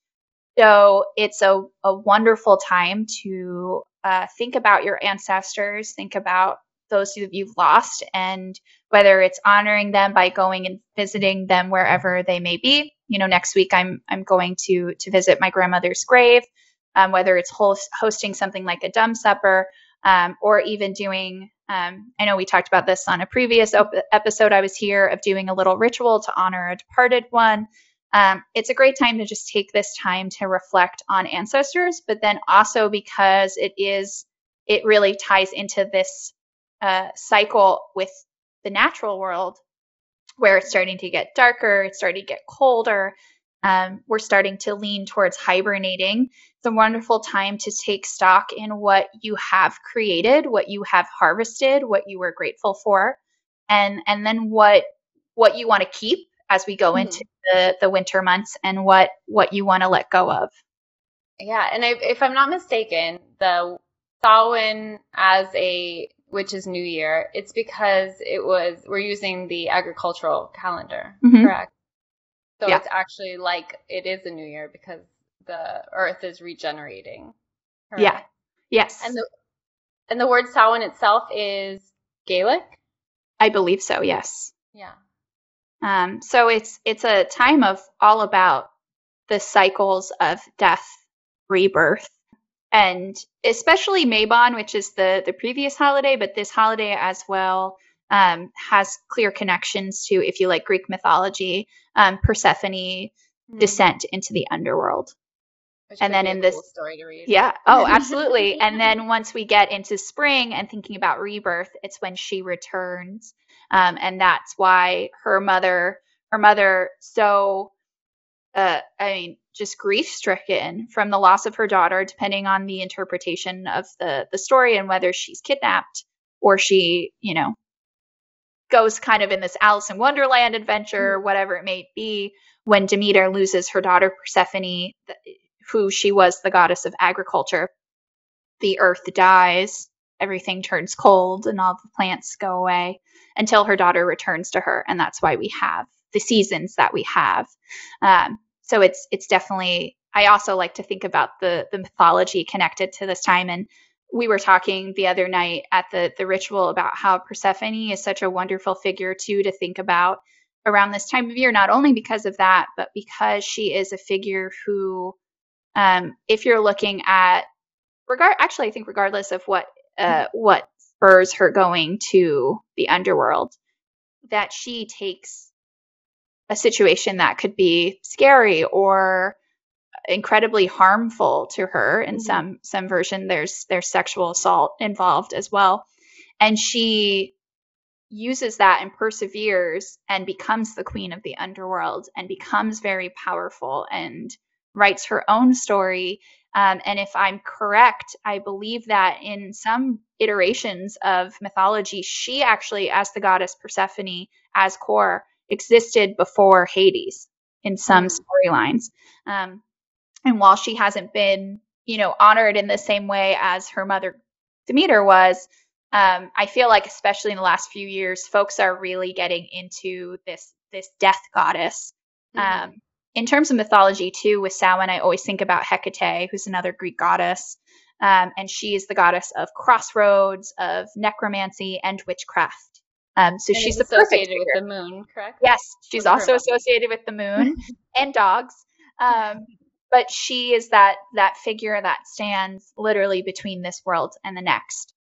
So it's a, a wonderful time to uh, think about your ancestors, think about those who you've lost, and whether it's honoring them by going and visiting them wherever they may be. You know, next week I'm I'm going to to visit my grandmother's grave, um, whether it's host, hosting something like a dumb supper, um, or even doing, um, I know we talked about this on a previous op- episode I was here, of doing a little ritual to honor a departed one. Um, it's a great time to just take this time to reflect on ancestors, but then also because it is, it really ties into this uh, cycle with the natural world, where it's starting to get darker, it's starting to get colder. Um, we're starting to lean towards hibernating. It's a wonderful time to take stock in what you have created, what you have harvested, what you were grateful for, and and then what what you want to keep as we go mm-hmm. into the, the winter months, and what, what you want to let go of. Yeah, and I, if I'm not mistaken, the Samhain as a which is New Year, it's because it was, we're using the agricultural calendar, mm-hmm. correct? So yeah. It's actually like it is a new year because the earth is regenerating. Correct? Yeah. Yes. And the and the word Samhain itself is Gaelic? I believe so, yes. Yeah. Um, so it's it's a time of all about the cycles of death, rebirth. And especially Mabon, which is the, the previous holiday, but this holiday as well um, has clear connections to, if you like Greek mythology, um, Persephone mm-hmm. descent into the underworld. Which and then in this cool story to read. Yeah, oh, absolutely. And then once we get into spring and thinking about rebirth, it's when she returns, um, and that's why her mother, her mother, so uh, I mean. just grief-stricken from the loss of her daughter, depending on the interpretation of the, the story and whether she's kidnapped or she, you know, goes kind of in this Alice in Wonderland adventure, mm-hmm. whatever it may be. When Demeter loses her daughter Persephone, who she was the goddess of agriculture, the earth dies, everything turns cold, and all the plants go away until her daughter returns to her. And that's why we have the seasons that we have. Um, So it's it's definitely, I also like to think about the, the mythology connected to this time. And we were talking the other night at the, the ritual about how Persephone is such a wonderful figure too to think about around this time of year, not only because of that, but because she is a figure who, um, if you're looking at, regard actually I think regardless of what uh, what spurs her going to the underworld, that she takes a situation that could be scary or incredibly harmful to her in mm-hmm. some some version. There's there's sexual assault involved as well. And she uses that and perseveres and becomes the queen of the underworld and becomes very powerful and writes her own story. Um, and if I'm correct, I believe that in some iterations of mythology, she actually, as the goddess Persephone, as Kor, existed before Hades in some storylines. Um, and while she hasn't been, you know, honored in the same way as her mother Demeter was, um, I feel like especially in the last few years, folks are really getting into this this death goddess. Mm-hmm. Um, in terms of mythology, too, with Samhain, I always think about Hecate, who's another Greek goddess. Um, and she is the goddess of crossroads, of necromancy, and witchcraft. Um, so and she's the perfect associated figure. With the moon, correct? Yes, she's also moon. associated with the moon and dogs. Um, but she is that that figure that stands literally between this world and the next,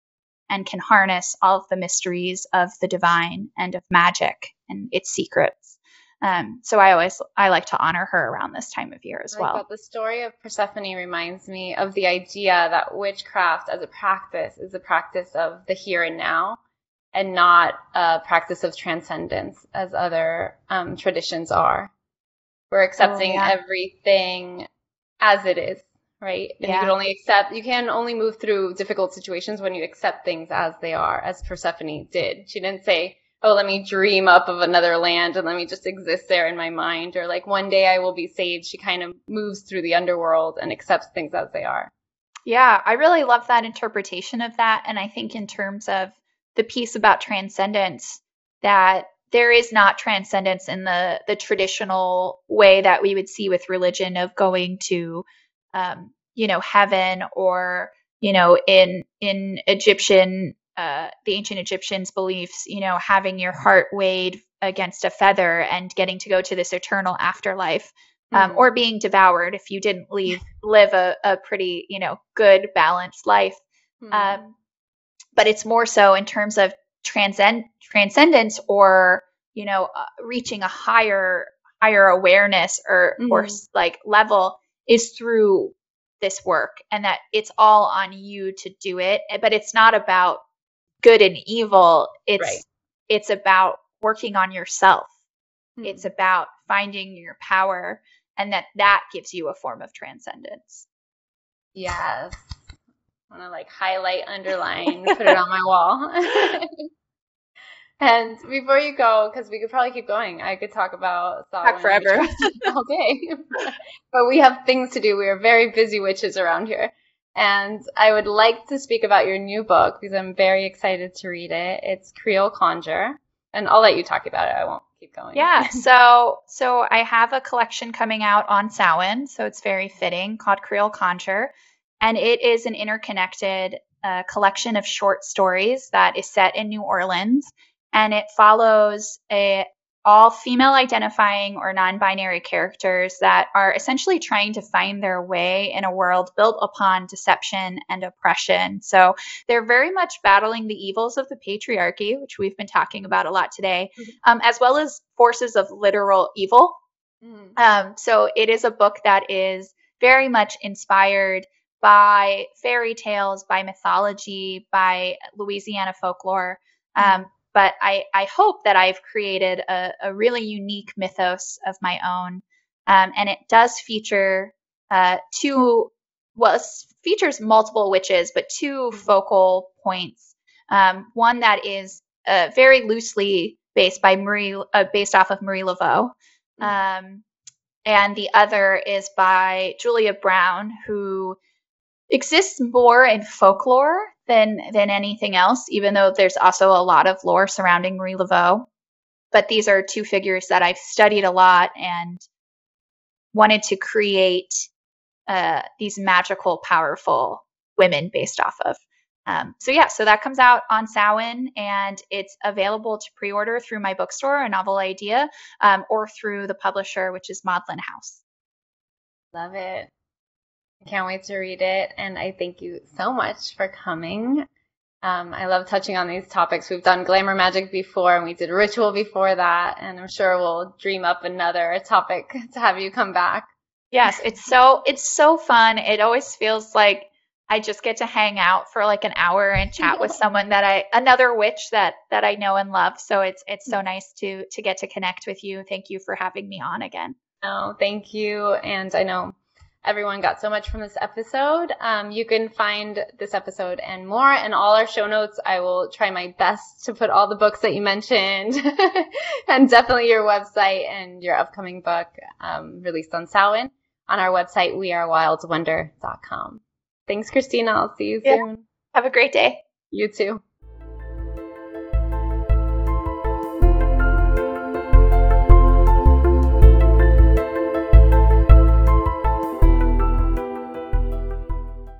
and can harness all of the mysteries of the divine and of magic and its secrets. Um, so I always I like to honor her around this time of year as well. Like the story of Persephone reminds me of the idea that witchcraft as a practice is a practice of the here and now, and not a practice of transcendence as other um, traditions are. We're accepting oh, yeah. everything as it is, right? And yeah. you can only accept you can only move through difficult situations when you accept things as they are, as Persephone did. She didn't say, oh, let me dream up of another land and let me just exist there in my mind, or like one day I will be saved. She kind of moves through the underworld and accepts things as they are. Yeah, I really love that interpretation of that. And I think in terms of the piece about transcendence, that there is not transcendence in the, the traditional way that we would see with religion of going to, um, you know, heaven, or, you know, in in Egyptian Uh, the ancient Egyptians' beliefs, you know, having your heart weighed against a feather and getting to go to this eternal afterlife, um, mm-hmm. or being devoured if you didn't leave, live a, a pretty, you know, good, balanced life. Mm-hmm. Um, but it's more so in terms of transcend transcendence, or, you know, uh, reaching a higher, higher awareness or, mm-hmm. or like level is through this work, and that it's all on you to do it. But it's not about good and evil. It's right. It's about working on yourself. Mm-hmm. It's about finding your power, and that that gives you a form of transcendence. Yes. I want to like highlight, underline, put it on my wall. And before you go, because we could probably keep going, I could talk about Samhain forever, all day. But we have things to do. We are very busy witches around here. And I would like to speak about your new book, because I'm very excited to read it. It's Creole Conjure. And I'll let you talk about it. I won't keep going. Yeah. So so I have a collection coming out on Samhain, so it's very fitting, called Creole Conjure. And it is an interconnected uh, collection of short stories that is set in New Orleans. And it follows a all female identifying or non-binary characters that are essentially trying to find their way in a world built upon deception and oppression. So they're very much battling the evils of the patriarchy, which we've been talking about a lot today, mm-hmm. um, as well as forces of literal evil. Mm-hmm. Um, so it is a book that is very much inspired by fairy tales, by mythology, by Louisiana folklore. Um, mm-hmm. But I, I hope that I've created a, a really unique mythos of my own. Um, and it does feature uh, two, well, it features multiple witches, but two focal points. Um, one that is uh, very loosely based by Marie, uh, based off of Marie Laveau. Um, and the other is by Julia Brown, who exists more in folklore than than anything else, even though there's also a lot of lore surrounding Marie Laveau. But these are two figures that I've studied a lot and wanted to create uh, these magical, powerful women based off of. Um, so yeah, so that comes out on Samhain, and it's available to pre-order through my bookstore, A Novel Idea, um, or through the publisher, which is Maudlin House. Love it. I can't wait to read it, and I thank you so much for coming. Um, I love touching on these topics. We've done glamour magic before, and we did ritual before that, and I'm sure we'll dream up another topic to have you come back. Yes, it's so it's so fun. It always feels like I just get to hang out for like an hour and chat with someone that I another witch that that I know and love. So it's it's so nice to to get to connect with you. Thank you for having me on again. Oh, thank you, and I know everyone got so much from this episode. Um, you can find this episode and more in all our show notes. I will try my best to put all the books that you mentioned and definitely your website and your upcoming book um, released on Samhain on our website, we are wild wonder dot com. Thanks, Christina. I'll see you yeah. soon. Have a great day. You too.